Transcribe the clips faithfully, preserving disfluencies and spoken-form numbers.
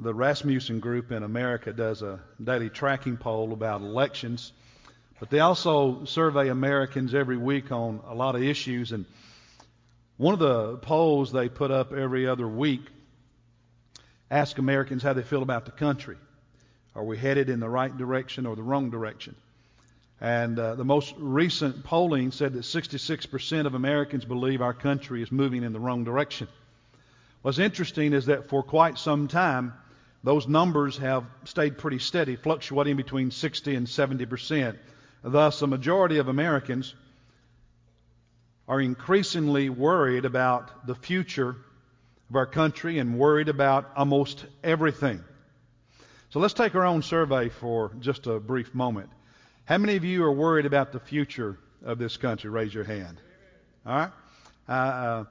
The Rasmussen Group in America does a daily tracking poll about elections, but they also survey Americans every week on a lot of issues. And one of the polls they put up every other week asks Americans how they feel about the country. Are we headed in the right direction or the wrong direction? And uh, the most recent polling said that sixty-six percent of Americans believe our country is moving in the wrong direction. What's interesting is that for quite some time, those numbers have stayed pretty steady, fluctuating between sixty and seventy percent. Thus, a majority of Americans are increasingly worried about the future of our country and worried about almost everything. So let's take our own survey for just a brief moment. How many of you are worried about the future of this country? Raise your hand. All right? Uh, uh,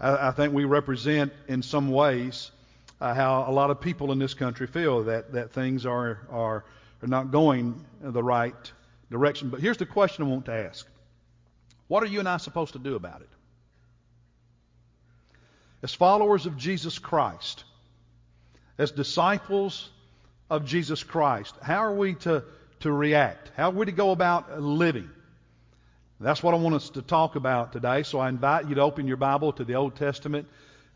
I, I think we represent in some ways Uh, how a lot of people in this country feel that, that things are, are are not going in the right direction. But here's the question I want to ask. What are you and I supposed to do about it? As followers of Jesus Christ, as disciples of Jesus Christ, how are we to, to react? How are we to go about living? That's what I want us to talk about today. So I invite you to open your Bible to the Old Testament,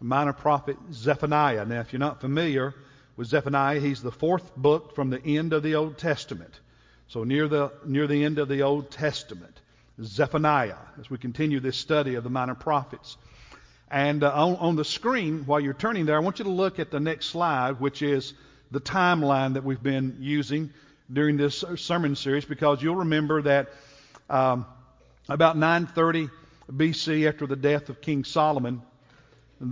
minor prophet Zephaniah. Now, if you're not familiar with Zephaniah, he's the fourth book from the end of the Old Testament. So near the near the end of the Old Testament, Zephaniah, as we continue this study of the minor prophets. And uh, on, on the screen, while you're turning there, I want you to look at the next slide, which is the timeline that we've been using during this sermon series, because you'll remember that um, about nine thirty B C, after the death of King Solomon,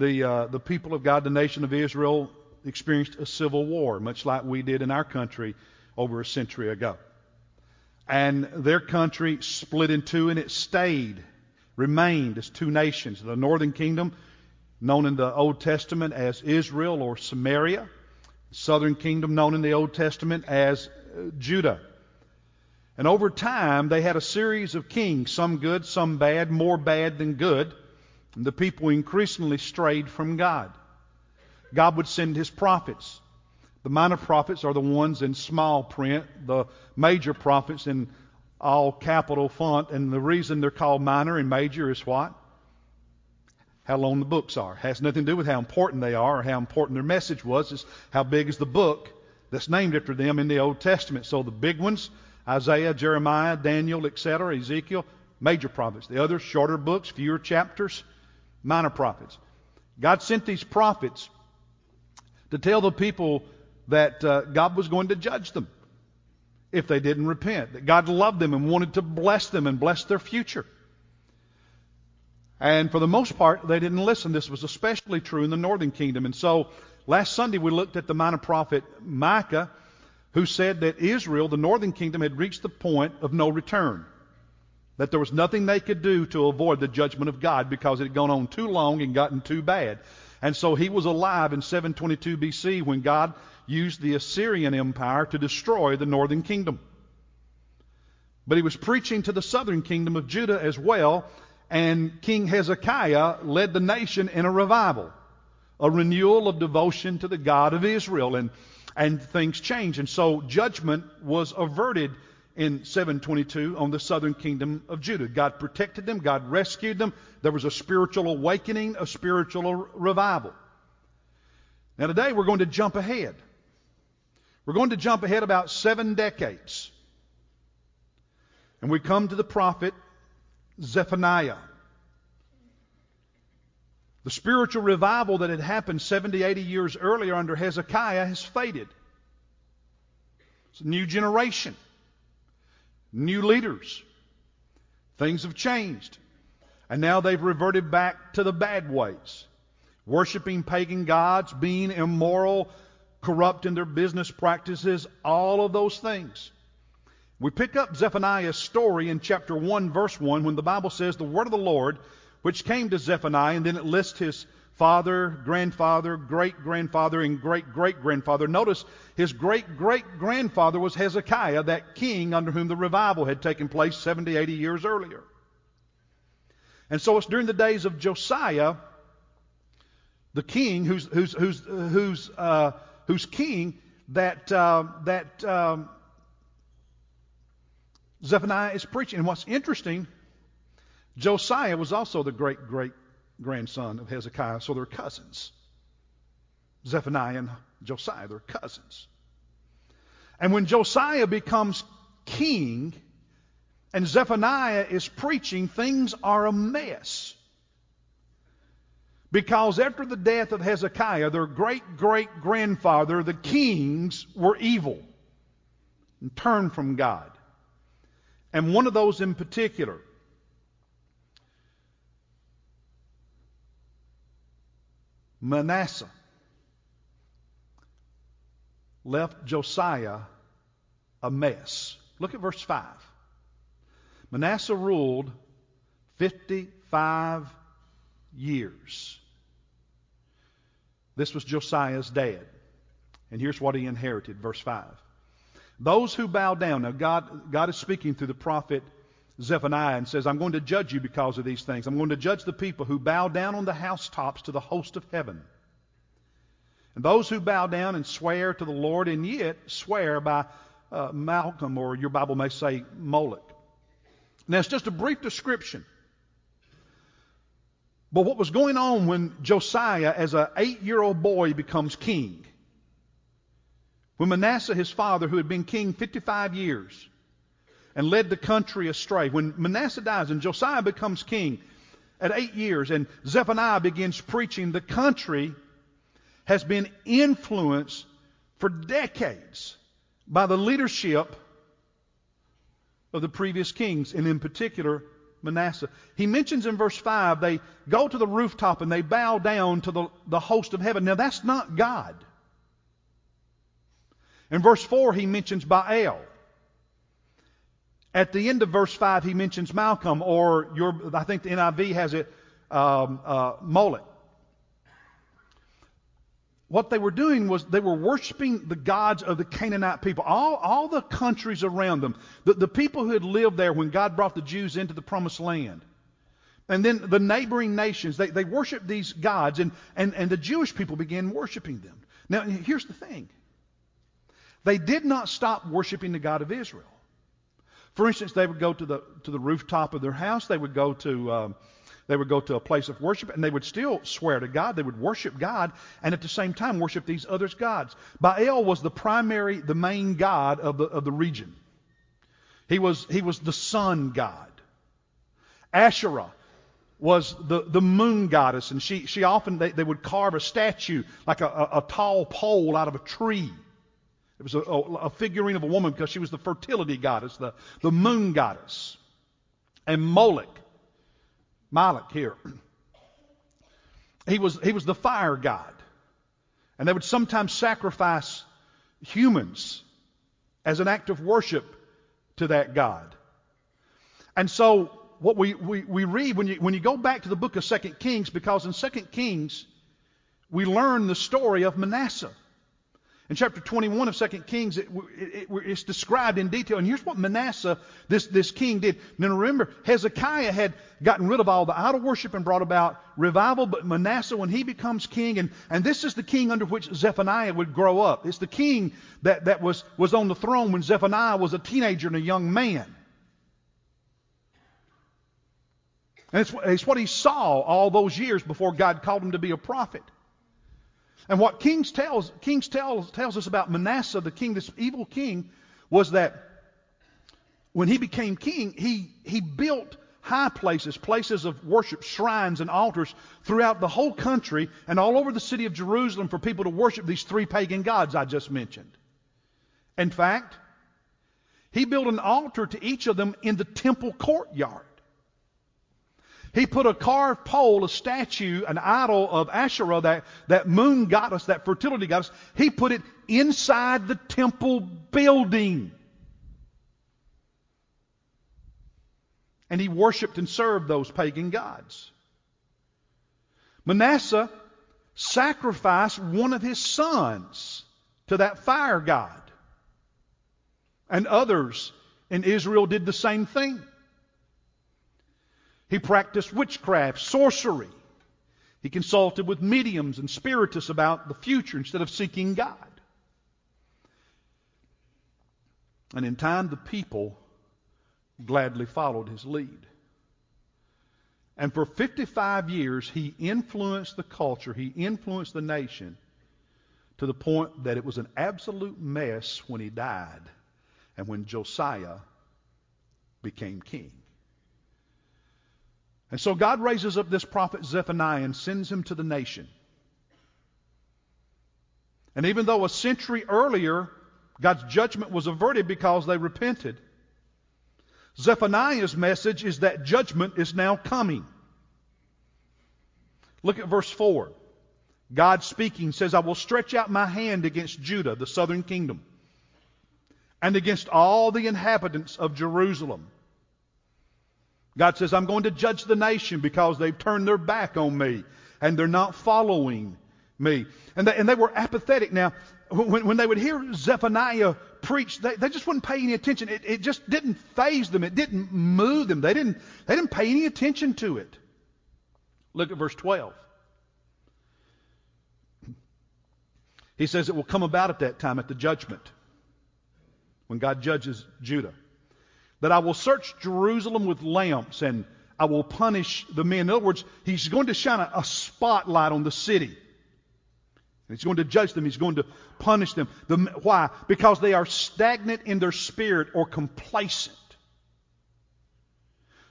The uh, the people of God, the nation of Israel, experienced a civil war, much like we did in our country over a century ago. And their country split in two, and it stayed, remained as two nations. The northern kingdom, known in the Old Testament as Israel or Samaria. The southern kingdom, known in the Old Testament as Judah. And over time, they had a series of kings, some good, some bad, more bad than good. And the people increasingly strayed from God. God would send his prophets. The minor prophets are the ones in small print, the major prophets in all capital font. And the reason they're called minor and major is what? How long the books are. It has nothing to do with how important they are or how important their message was. It's how big is the book that's named after them in the Old Testament. So the big ones, Isaiah, Jeremiah, Daniel, et cetera, Ezekiel, major prophets. The others, shorter books, fewer chapters, minor prophets. God sent these prophets to tell the people that uh, God was going to judge them if they didn't repent, that God loved them and wanted to bless them and bless their future. And for the most part, they didn't listen. This was especially true in the northern kingdom. And so last Sunday we looked at the minor prophet Micah, who said that Israel, the northern kingdom, had reached the point of no return, that there was nothing they could do to avoid the judgment of God because it had gone on too long and gotten too bad. And so he was alive in seven twenty-two B C when God used the Assyrian Empire to destroy the northern kingdom. But he was preaching to the southern kingdom of Judah as well, and King Hezekiah led the nation in a revival, a renewal of devotion to the God of Israel, and, and things changed. And so judgment was averted in seven twenty-two on the southern kingdom of Judah. God protected them. God rescued them. There was a spiritual awakening, a spiritual revival. Now today we're going to jump ahead. We're going to jump ahead about seven decades. And we come to the prophet Zephaniah. The spiritual revival that had happened seventy, eighty years earlier under Hezekiah has faded. It's a new generation. New leaders. Things have changed. And now they've reverted back to the bad ways. Worshipping pagan gods, being immoral, corrupt in their business practices, all of those things. We pick up Zephaniah's story in chapter one, verse one, when the Bible says, "The word of the Lord, which came to Zephaniah," and then it lists his father, grandfather, great-grandfather, and great-great-grandfather. Notice his great-great-grandfather was Hezekiah, that king under whom the revival had taken place seventy, eighty years earlier. And so it's during the days of Josiah, the king who's who's who's who's uh, who's king that uh, that um, Zephaniah is preaching. And what's interesting, Josiah was also the great great grandson of Hezekiah, so they're cousins. Zephaniah and Josiah, they're cousins. And when Josiah becomes king and Zephaniah is preaching, things are a mess. Because after the death of Hezekiah, their great-great-grandfather, the kings, were evil and turned from God. And one of those in particular, Manasseh, left Josiah a mess. Look at verse five. Manasseh ruled fifty-five years. This was Josiah's dad. And here's what he inherited, verse five. Those who bow down. Now God, God is speaking through the prophet Zephaniah and says, I'm going to judge you because of these things. I'm going to judge the people who bow down on the housetops to the host of heaven. And those who bow down and swear to the Lord, and yet swear by uh, Malcolm, or your Bible may say Molech. Now, it's just a brief description. But what was going on when Josiah, as an eight-year-old boy, becomes king? When Manasseh, his father, who had been king fifty-five years and led the country astray, when Manasseh dies and Josiah becomes king at eight years and Zephaniah begins preaching, the country has been influenced for decades by the leadership of the previous kings, and in particular, Manasseh. He mentions in verse five, they go to the rooftop and they bow down to the, the host of heaven. Now, that's not God. In verse four, he mentions Baal. At the end of verse five, he mentions Malcolm, or your, I think the N I V has it, um, uh, Molech. What they were doing was they were worshiping the gods of the Canaanite people, all, all the countries around them, the, the people who had lived there when God brought the Jews into the promised land. And then the neighboring nations, they, they worshiped these gods, and, and, and the Jewish people began worshiping them. Now, here's the thing. They did not stop worshiping the God of Israel. For instance, they would go to the, to the rooftop of their house. They would go to... Um, They would go to a place of worship, and they would still swear to God. They would worship God, and at the same time worship these other gods. Baal was the primary, the main god of the of the region. He was he was the sun god. Asherah was the, the moon goddess, and she she often they, they would carve a statue like a, a, a tall pole out of a tree. It was a, a, a figurine of a woman because she was the fertility goddess, the, the moon goddess, and Molech. Molech here. He was, he was the fire god. And they would sometimes sacrifice humans as an act of worship to that god. And so what we, we, we read when you, when you go back to the book of Second Kings, because in Second Kings we learn the story of Manasseh. In chapter twenty-one of Second Kings, it, it, it, it's described in detail. And here's what Manasseh, this, this king, did. Now remember, Hezekiah had gotten rid of all the idol worship and brought about revival. But Manasseh, when he becomes king, and, and this is the king under which Zephaniah would grow up. It's the king that, that was, was on the throne when Zephaniah was a teenager and a young man. And it's, it's what he saw all those years before God called him to be a prophet. And what Kings tells Kings tells tells us about Manasseh, the king, this evil king, was that when he became king, he he built high places, places of worship, shrines and altars throughout the whole country and all over the city of Jerusalem for people to worship these three pagan gods I just mentioned. In fact, he built an altar to each of them in the temple courtyard. He put a carved pole, a statue, an idol of Asherah, that, that moon goddess, that fertility goddess. He put it inside the temple building. And he worshiped and served those pagan gods. Manasseh sacrificed one of his sons to that fire god. And others in Israel did the same thing. He practiced witchcraft, sorcery. He consulted with mediums and spiritists about the future instead of seeking God. And in time, the people gladly followed his lead. And for fifty-five years, he influenced the culture, he influenced the nation to the point that it was an absolute mess when he died and when Josiah became king. And so God raises up this prophet Zephaniah and sends him to the nation. And even though a century earlier, God's judgment was averted because they repented, Zephaniah's message is that judgment is now coming. Look at verse four. God speaking says, I will stretch out my hand against Judah, the southern kingdom, and against all the inhabitants of Jerusalem. God says, I'm going to judge the nation because they've turned their back on me and they're not following me. And they, and they were apathetic. Now, when, when they would hear Zephaniah preach, they, they just wouldn't pay any attention. It, it just didn't faze them. It didn't move them. They didn't, they didn't pay any attention to it. Look at verse twelve. He says it will come about at that time, at the judgment, when God judges Judah, that I will search Jerusalem with lamps and I will punish the men. In other words, he's going to shine a, a spotlight on the city. He's going to judge them. He's going to punish them. The, why? Because they are stagnant in their spirit or complacent,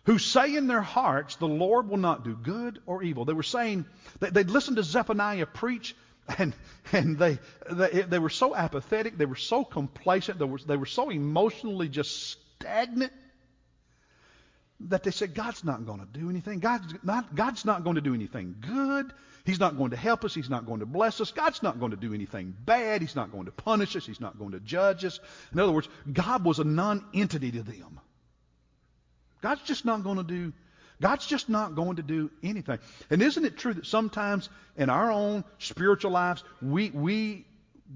who say in their hearts, the Lord will not do good or evil. They were saying, that they'd listened to Zephaniah preach, and and they, they they were so apathetic, they were so complacent, they were, they were so emotionally just stagnant that they said, God's not going to do anything. God's not, God's not going to do anything good. He's not going to help us. He's not going to bless us. God's not going to do anything bad. He's not going to punish us. He's not going to judge us. In other words, God was a non-entity to them. God's just not going to do God's just not going to do anything. And isn't it true that sometimes in our own spiritual lives, we we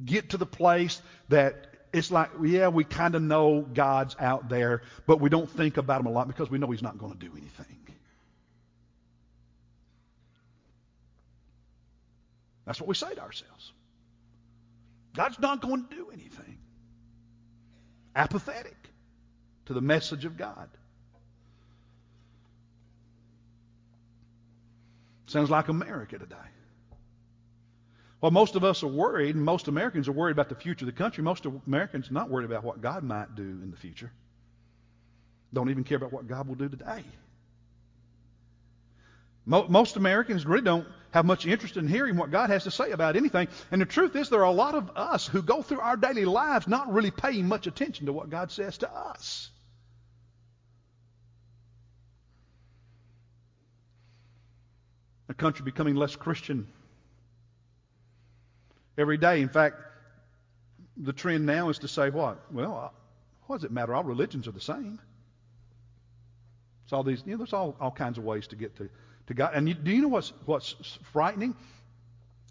get to the place that it's like, yeah, we kind of know God's out there, but we don't think about him a lot because we know he's not going to do anything. That's what we say to ourselves. God's not going to do anything. Apathetic to the message of God. Sounds like America today. Well, most of us are worried, and most Americans are worried about the future of the country. Most Americans are not worried about what God might do in the future. Don't even care about what God will do today. Most Americans really don't have much interest in hearing what God has to say about anything. And the truth is, there are a lot of us who go through our daily lives not really paying much attention to what God says to us. A country becoming less Christian every day. In fact, the trend now is to say what? Well, what does it matter? All religions are the same. It's all these, you know, there's all, all kinds of ways to get to, to God. And you, do you know what's what's frightening?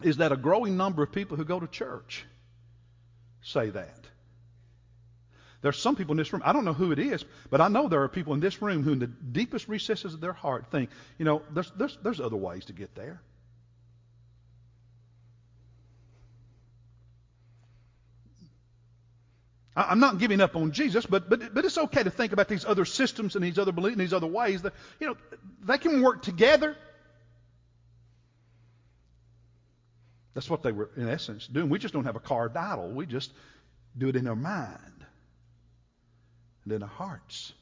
Is that a growing number of people who go to church say that. There's some people in this room, I don't know who it is, but I know there are people in this room who in the deepest recesses of their heart think, you know, there's, there's, there's other ways to get there. I, I'm not giving up on Jesus, but, but, but it's okay to think about these other systems and these other beliefs and these other ways that, you know, they can work together. That's what they were, in essence, doing. We just don't have a carved idol. We just do it in our mind and in our hearts.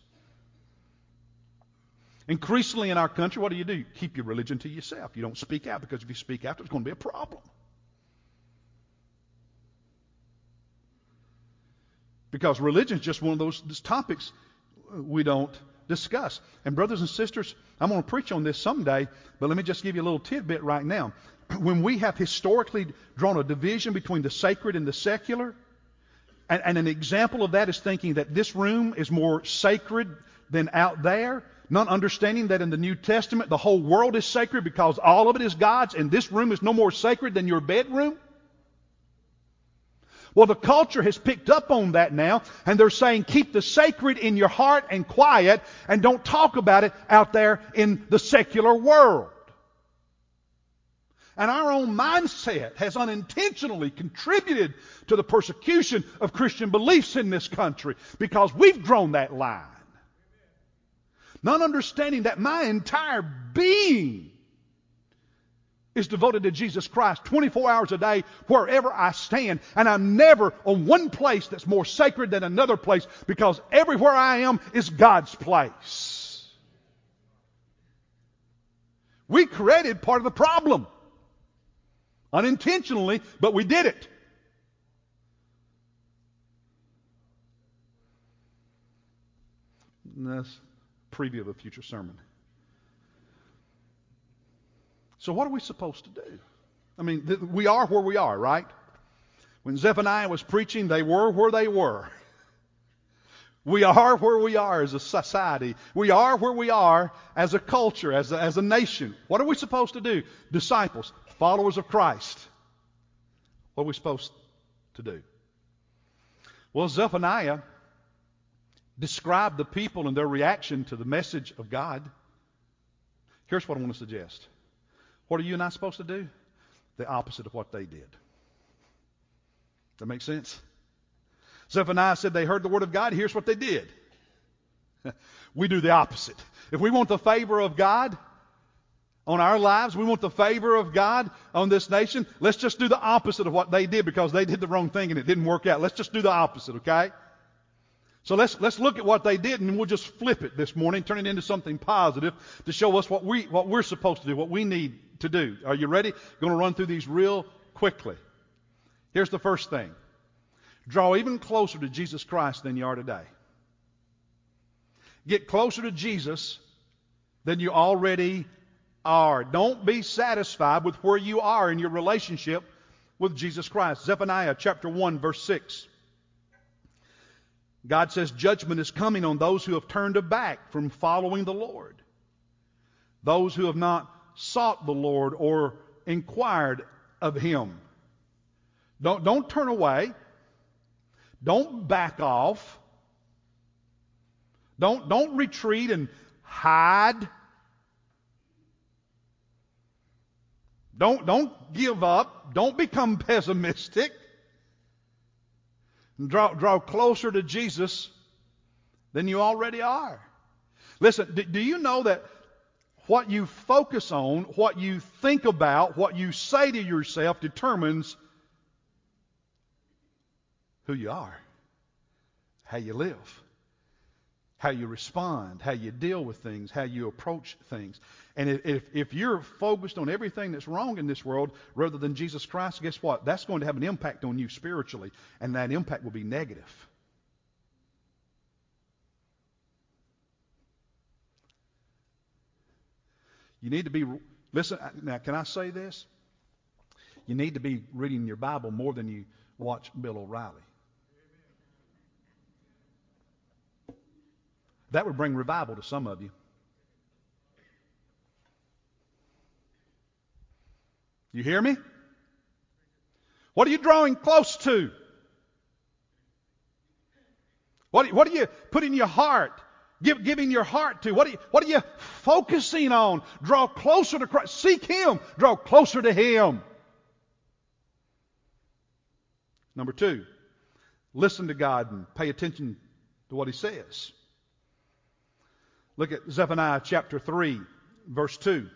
Increasingly in our country, what do you do? You keep your religion to yourself. You don't speak out, because if you speak out, there's going to be a problem. Because religion is just one of those topics we don't discuss. And brothers and sisters, I'm going to preach on this someday, but let me just give you a little tidbit right now. When we have historically drawn a division between the sacred and the secular, And, and an example of that is thinking that this room is more sacred than out there, not understanding that in the New Testament the whole world is sacred because all of it is God's, and this room is no more sacred than your bedroom. Well, the culture has picked up on that now, and they're saying keep the sacred in your heart and quiet, and don't talk about it out there in the secular world. and our own mindset has unintentionally contributed to the persecution of Christian beliefs in this country because we've drawn that line. Not understanding that my entire being is devoted to Jesus Christ twenty-four hours a day wherever I stand. And I'm never on one place that's more sacred than another place because everywhere I am is God's place. We created part of the problem. Unintentionally, but we did it. And that's a preview of a future sermon. So what are we supposed to do? I mean, th- we are where we are, right? When Zephaniah was preaching, they were where they were. We are where we are as a society. We are where we are as a culture, as a, as a nation. What are we supposed to do? Disciples, followers of Christ. What are we supposed to do? Well, Zephaniah described the people and their reaction to the message of God. Here's what I want to suggest. What are you and I supposed to do? The opposite of what they did. That make sense? Zephaniah said they heard the word of God. Here's what they did. We do the opposite. If we want the favor of God on our lives, we want the favor of God on this nation, let's just do the opposite of what they did because they did the wrong thing and it didn't work out. Let's just do the opposite, okay? So let's let's look at what they did, and we'll just flip it this morning, turn it into something positive to show us what we what we're supposed to do, what we need to do. Are you ready? Going to run through these real quickly. Here's the first thing: draw even closer to Jesus Christ than you are today. Get closer to Jesus than you already are. Don't be satisfied with where you are in your relationship with Jesus Christ. Zephaniah chapter one, verse six. God says judgment is coming on those who have turned back from following the Lord, those who have not sought the Lord or inquired of Him. Don't, don't turn away. Don't back off. Don't, don't retreat and hide. Don't, don't give up. Don't become pessimistic. Draw, draw closer to Jesus than you already are. Listen, do, do you know that what you focus on, what you think about, what you say to yourself determines who you are, how you live, how you respond, how you deal with things, how you approach things. And if, if you're focused on everything that's wrong in this world rather than Jesus Christ, guess what? That's going to have an impact on you spiritually, and that impact will be negative. You need to be, listen, now can I say this? You need to be reading your Bible more than you watch Bill O'Reilly. That would bring revival to some of you. You hear me? What are you drawing close to? What, what are you putting your heart, give, giving your heart to? What are, you, what are you focusing on? Draw closer to Christ. Seek Him. Draw closer to Him. Number two, listen to God and pay attention to what He says. Look at Zephaniah chapter three, verse two.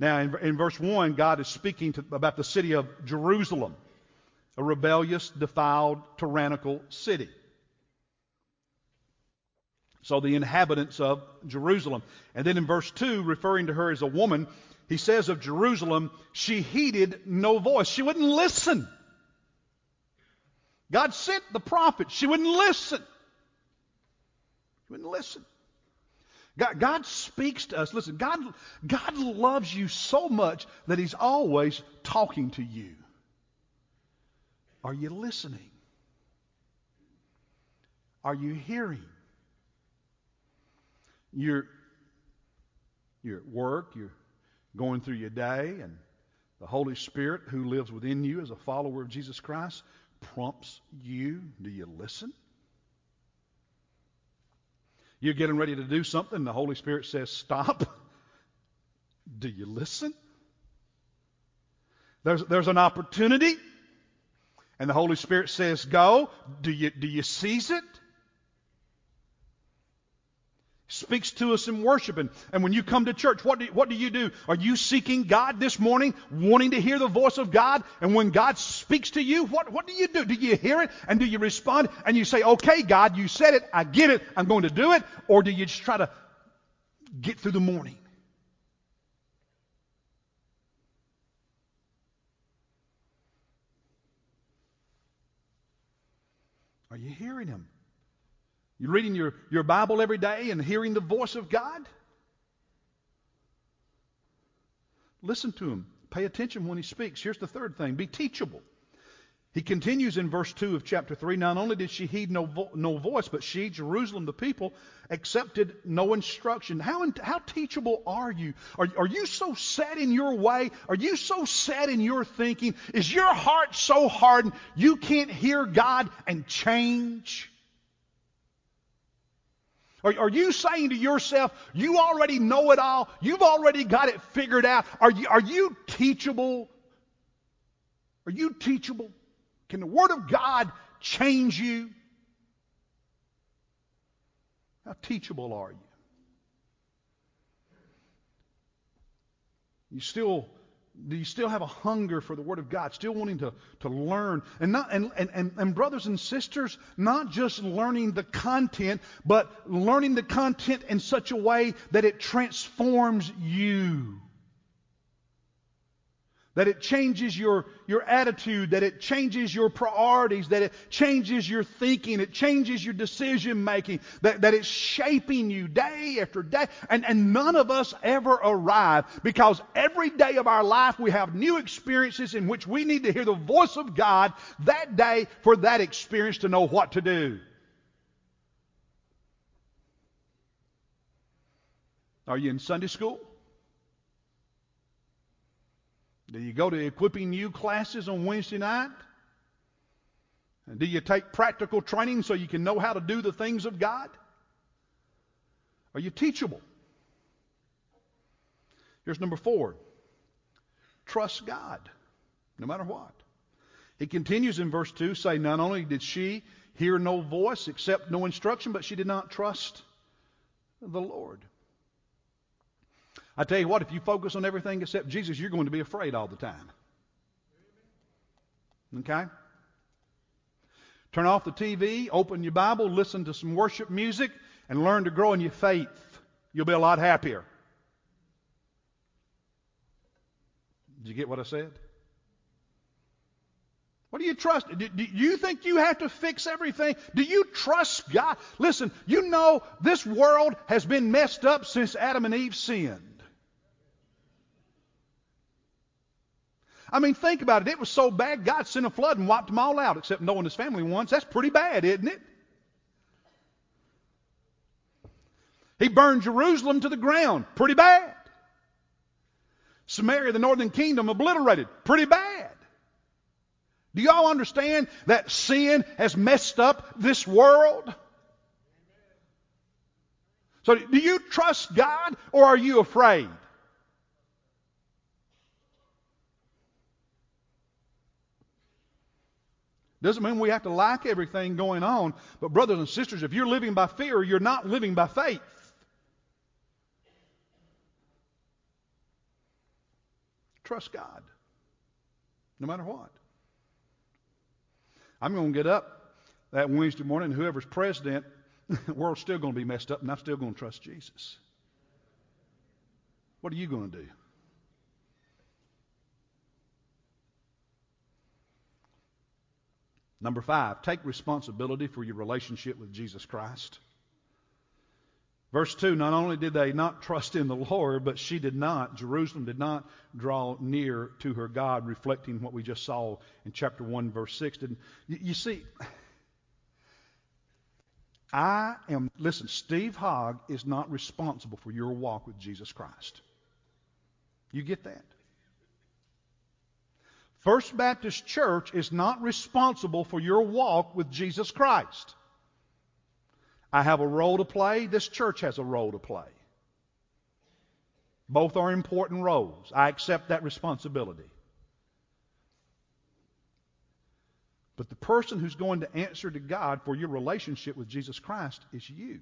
Now, in, in verse one, God is speaking to, about the city of Jerusalem, a rebellious, defiled, tyrannical city. So the inhabitants of Jerusalem. And then in verse two, referring to her as a woman, he says of Jerusalem, she heeded no voice. She wouldn't listen. God sent the prophet. She wouldn't listen. She wouldn't listen. God, God speaks to us. Listen, God, God loves you so much that He's always talking to you. Are you listening? Are you hearing? You're, you're at work, you're going through your day, and the Holy Spirit who lives within you as a follower of Jesus Christ prompts you. Do you listen? You're getting ready to do something, and the Holy Spirit says, stop. Do you listen? There's, there's an opportunity, and the Holy Spirit says, go. Do you, do you seize it? Speaks to us in worship. And, and when you come to church, what do, what do you do? Are you seeking God this morning, wanting to hear the voice of God? And when God speaks to you, what, what do you do? Do you hear it? And do you respond? And you say, okay, God, you said it. I get it. I'm going to do it. Or do you just try to get through the morning? Are you hearing Him? You're reading your, your Bible every day and hearing the voice of God? Listen to Him. Pay attention when He speaks. Here's the third thing. Be teachable. He continues in verse two of chapter three. Not only did she heed no, vo- no voice, but she, Jerusalem, the people, accepted no instruction. How, in- how teachable are you? Are, are you so set in your way? Are you so set in your thinking? Is your heart so hardened you can't hear God and change? Are you saying to yourself, you already know it all, you've already got it figured out? Are you, are you teachable? Are you teachable? Can the Word of God change you? How teachable are you? You still, do you still have a hunger for the Word of God, still wanting to, to learn? And, not, and, and, and brothers and sisters, not just learning the content, but learning the content in such a way that it transforms you. That it changes your, your attitude, that it changes your priorities, that it changes your thinking, it changes your decision making, that, that it's shaping you day after day. And, and none of us ever arrive, because every day of our life we have new experiences in which we need to hear the voice of God that day for that experience to know what to do. Are you in Sunday school? Do you go to Equipping You classes on Wednesday night? And do you take practical training so you can know how to do the things of God? Are you teachable? Here's number four. Trust God, no matter what. He continues in verse two, saying, not only did she hear no voice, accept no instruction, but she did not trust the Lord. I tell you what, if you focus on everything except Jesus, you're going to be afraid all the time. Okay? Turn off the T V, open your Bible, listen to some worship music, and learn to grow in your faith. You'll be a lot happier. Did you get what I said? What do you trust? Do you think you have to fix everything? Do you trust God? Listen, you know this world has been messed up since Adam and Eve sinned. I mean, think about it. It was so bad, God sent a flood and wiped them all out, except Noah and his family once. That's pretty bad, isn't it? He burned Jerusalem to the ground. Pretty bad. Samaria, the northern kingdom, obliterated. Pretty bad. Do y'all understand that sin has messed up this world? So do you trust God, or are you afraid? Doesn't mean we have to like everything going on, but brothers and sisters, if you're living by fear, you're not living by faith. Trust God, no matter what. I'm going to get up that Wednesday morning, and whoever's president, the world's still going to be messed up, and I'm still going to trust Jesus. What are you going to do? Number five, take responsibility for your relationship with Jesus Christ. Verse two, not only did they not trust in the Lord, but she did not, Jerusalem did not draw near to her God, reflecting what we just saw in chapter one, verse six. Didn't, you, you see, I am, listen, Steve Hogg is not responsible for your walk with Jesus Christ. You get that? First Baptist Church is not responsible for your walk with Jesus Christ. I have a role to play. This church has a role to play. Both are important roles. I accept that responsibility. But the person who's going to answer to God for your relationship with Jesus Christ is you.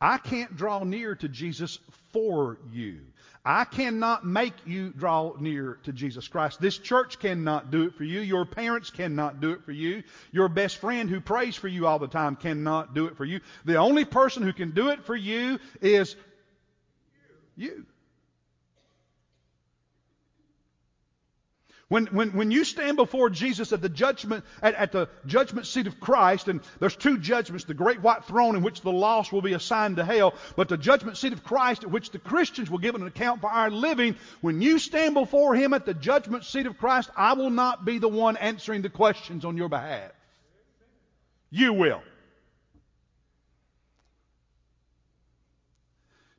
I can't draw near to Jesus for you. I cannot make you draw near to Jesus Christ. This church cannot do it for you. Your parents cannot do it for you. Your best friend who prays for you all the time cannot do it for you. The only person who can do it for you is you. When, when, when you stand before Jesus at the judgment at, at the judgment seat of Christ, and there's two judgments, the great white throne in which the lost will be assigned to hell, but the judgment seat of Christ at which the Christians will give an account for our living, when you stand before him at the judgment seat of Christ, I will not be the one answering the questions on your behalf. You will.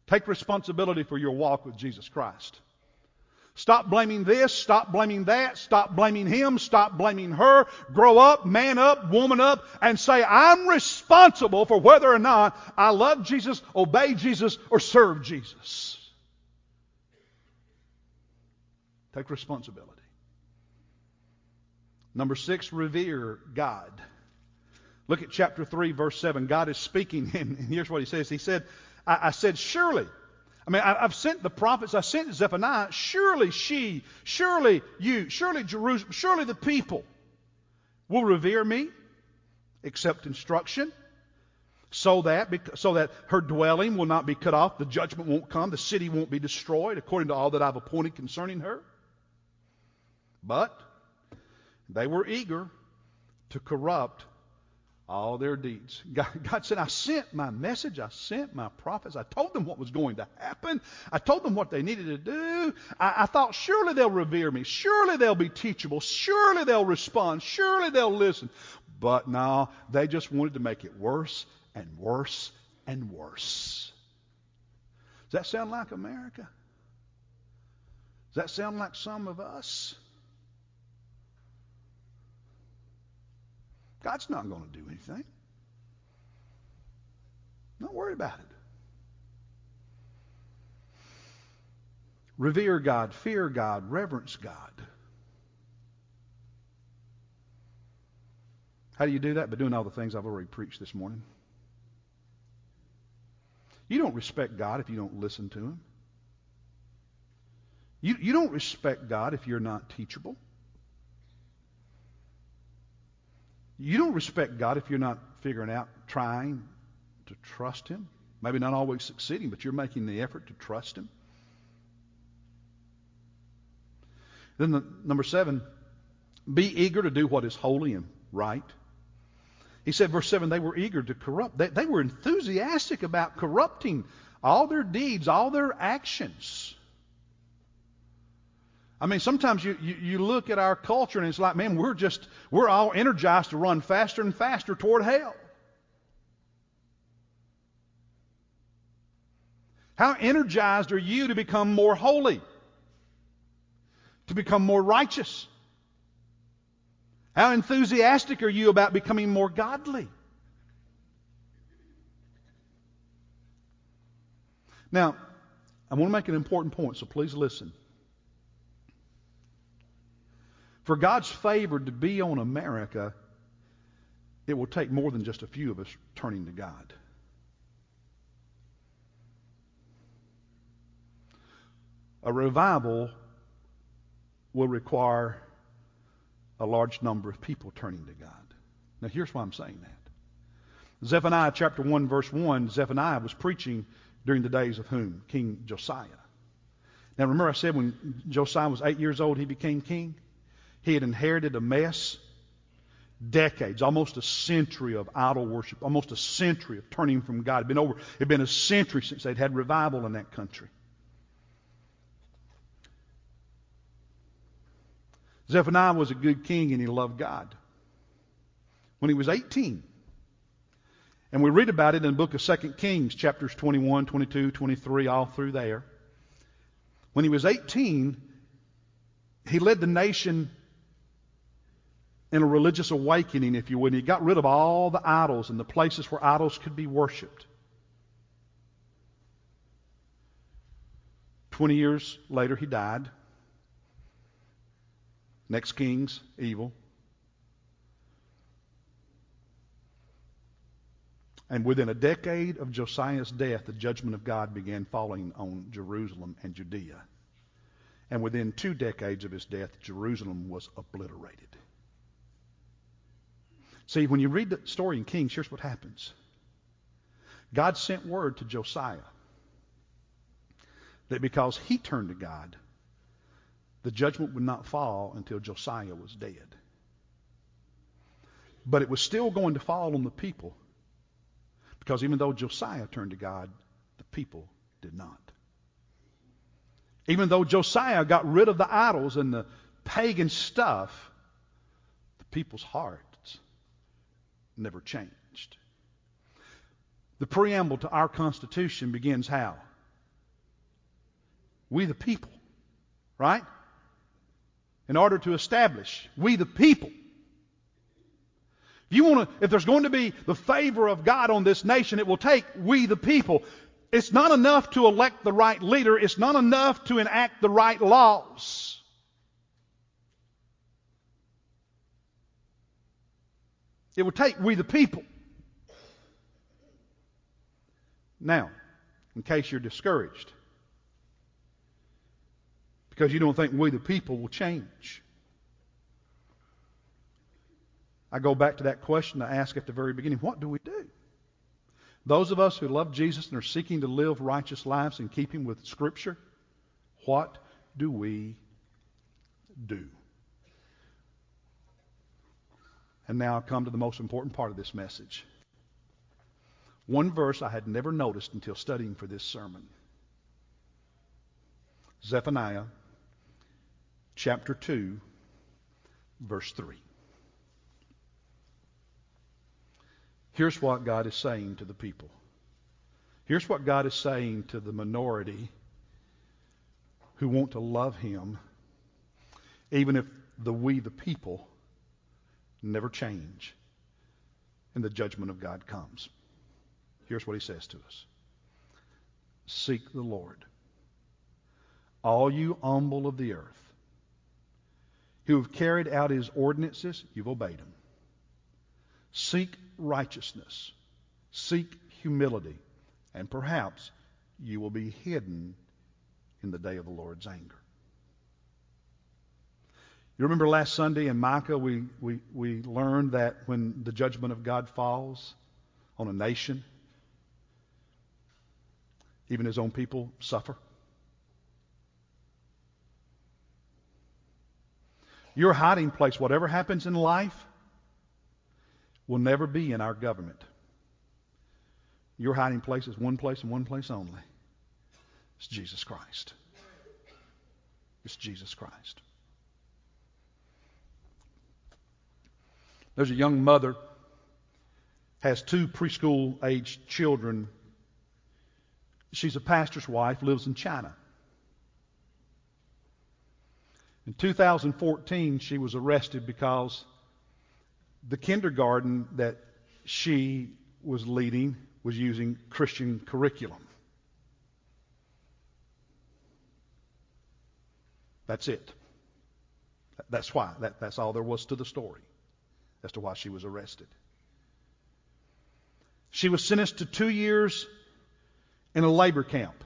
Take responsibility for your walk with Jesus Christ. Stop blaming this, stop blaming that, stop blaming him, stop blaming her. Grow up, man up, woman up, and say, I'm responsible for whether or not I love Jesus, obey Jesus, or serve Jesus. Take responsibility. Number six, revere God. Look at chapter three, verse seven. God is speaking, and here's what he says. He said, I, I said, surely... I mean, I've sent the prophets, I sent Zephaniah, surely she, surely you, surely Jerusalem, surely the people will revere me, accept instruction, so that, so that her dwelling will not be cut off, the judgment won't come, the city won't be destroyed, according to all that I've appointed concerning her. But they were eager to corrupt all their deeds. God, God said, I sent my message. I sent my prophets. I told them what was going to happen. I told them what they needed to do. I, I thought, surely they'll revere me. Surely they'll be teachable. Surely they'll respond. Surely they'll listen. But no, they just wanted to make it worse and worse and worse. Does that sound like America? Does that sound like some of us? God's not going to do anything. Don't worry about it. Revere God, fear God, reverence God. How do you do that? By doing all the things I've already preached this morning. You don't respect God if you don't listen to him. You, you don't respect God if you're not teachable. You don't respect God if you're not figuring out, trying to trust him. Maybe not always succeeding, but you're making the effort to trust him. Then the, number seven, be eager to do what is holy and right. He said, verse seven, they were eager to corrupt. They, they were enthusiastic about corrupting all their deeds, all their actions. I mean, sometimes you, you, you look at our culture and it's like, man, we're just, we're all energized to run faster and faster toward hell. How energized are you to become more holy? To become more righteous? How enthusiastic are you about becoming more godly? Now, I want to make an important point, so please listen. For God's favor to be on America, it will take more than just a few of us turning to God. A revival will require a large number of people turning to God. Now, here's why I'm saying that. Zephaniah chapter one, verse one, Zephaniah was preaching during the days of whom? King Josiah. Now, remember I said when Josiah was eight years old, he became king? He had inherited a mess, decades, almost a century of idol worship, almost a century of turning from God. It had been over, it had been a century since they'd had revival in that country. Zephaniah was a good king and he loved God. When he was eighteen, and we read about it in the book of Second Kings, chapters twenty-one, twenty-two, twenty-three, all through there. When he was eighteen, he led the nation in a religious awakening, if you would. And he got rid of all the idols and the places where idols could be worshipped. Twenty years later, he died. Next king's evil. And within a decade of Josiah's death, the judgment of God began falling on Jerusalem and Judea. And within two decades of his death, Jerusalem was obliterated. See, when you read the story in Kings, here's what happens. God sent word to Josiah that because he turned to God, the judgment would not fall until Josiah was dead. But it was still going to fall on the people, because even though Josiah turned to God, the people did not. Even though Josiah got rid of the idols and the pagan stuff, the people's hearts never changed. The preamble to our Constitution begins how? We the people, right? In order to establish we the people. If you want to, if there's going to be the favor of God on this nation, it will take we the people. It's not enough to elect the right leader. It's not enough to enact the right laws. It would take we the people. Now, in case you're discouraged, because you don't think we the people will change, I go back to that question I asked at the very beginning. What do we do? Those of us who love Jesus and are seeking to live righteous lives in keeping with Scripture, what do we do? And now I come to the most important part of this message. One verse I had never noticed until studying for this sermon. Zephaniah chapter two, verse three. Here's what God is saying to the people. Here's what God is saying to the minority who want to love Him, even if the we, the people, never change and the judgment of God comes. Here's what He says to us. Seek the Lord, all you humble of the earth, who have carried out His ordinances, you've obeyed them. Seek righteousness, seek humility, and perhaps you will be hidden in the day of the Lord's anger. You remember last Sunday in Micah, we, we, we learned that when the judgment of God falls on a nation, even His own people suffer. Your hiding place, whatever happens in life, will never be in our government. Your hiding place is one place and one place only. It's Jesus Christ. It's Jesus Christ. There's a young mother, has two preschool-aged children. She's a pastor's wife, lives in China. In two thousand fourteen, she was arrested because the kindergarten that she was leading was using Christian curriculum. That's it. That's why. That, that's all there was to the story as to why she was arrested. She was sentenced to two years in a labor camp.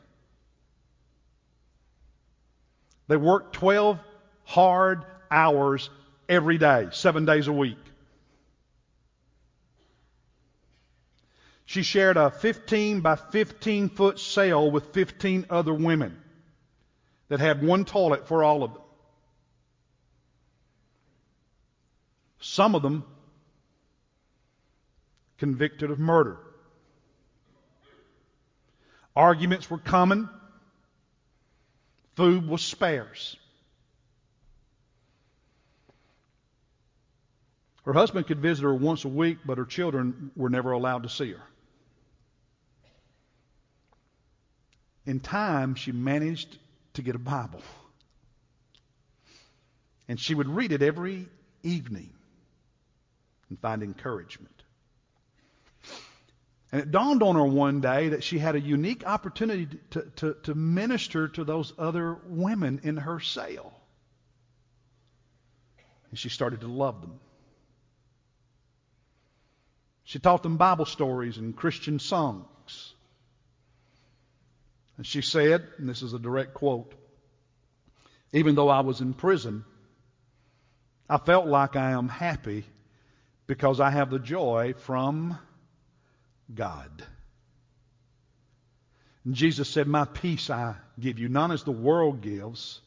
They worked twelve hard hours every day, seven days a week. She shared a fifteen by fifteen foot cell with fifteen other women that had one toilet for all of them. Some of them convicted of murder. Arguments were common. Food was sparse. Her husband could visit her once a week, but her children were never allowed to see her. In time, she managed to get a Bible. And she would read it every evening and find encouragement. And it dawned on her one day that she had a unique opportunity to, to, to minister to those other women in her cell. And she started to love them. She taught them Bible stories and Christian songs. And she said, and this is a direct quote, "Even though I was in prison, I felt like I am happy because I have the joy from God." And Jesus said, "My peace I give you, none as the world gives."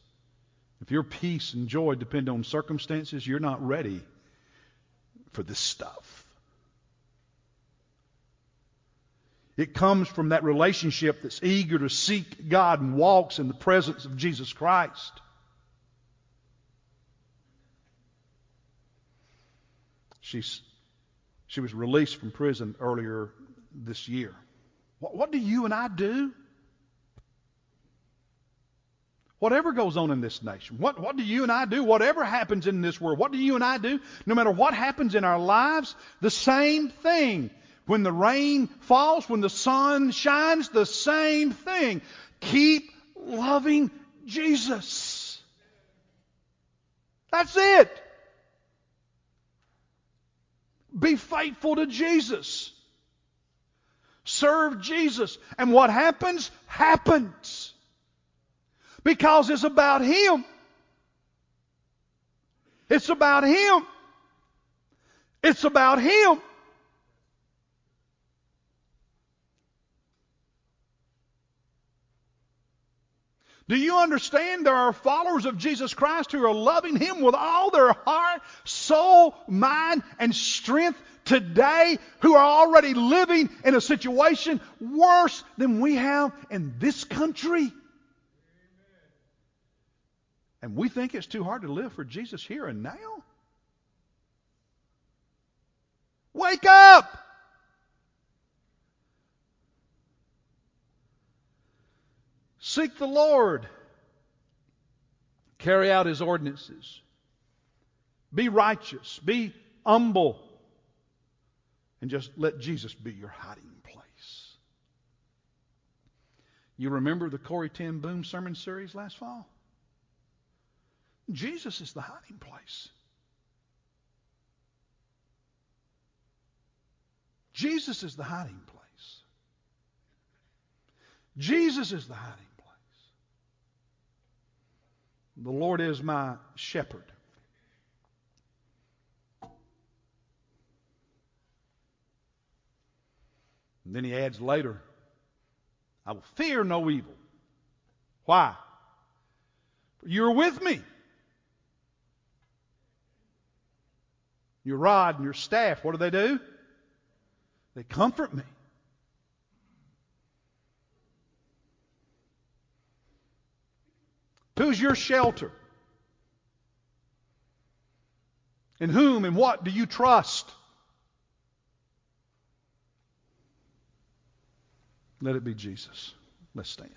If your peace and joy depend on circumstances, you're not ready for this stuff. It comes from that relationship that's eager to seek God and walks in the presence of Jesus Christ. She's, she was released from prison earlier this year. What, what do you and I do? Whatever goes on in this nation, what, what do you and I do? Whatever happens in this world, what do you and I do? No matter what happens in our lives, the same thing. When the rain falls, when the sun shines, the same thing. Keep loving Jesus. That's it. Be faithful to Jesus. Serve Jesus. And what happens, happens. Because it's about Him. It's about Him. It's about Him. Do you understand there are followers of Jesus Christ who are loving Him with all their heart, soul, mind, and strength today who are already living in a situation worse than we have in this country? And we think it's too hard to live for Jesus here and now? Wake up! Seek the Lord. Carry out His ordinances. Be righteous. Be humble. And just let Jesus be your hiding place. You remember the Corrie ten Boom sermon series last fall? Jesus is the hiding place. Jesus is the hiding place. Jesus is the hiding place. The Lord is my shepherd. And then he adds later, I will fear no evil. Why? You're with me. Your rod and your staff, what do they do? They comfort me. Who's your shelter? In whom and what do you trust? Let it be Jesus. Let's stand.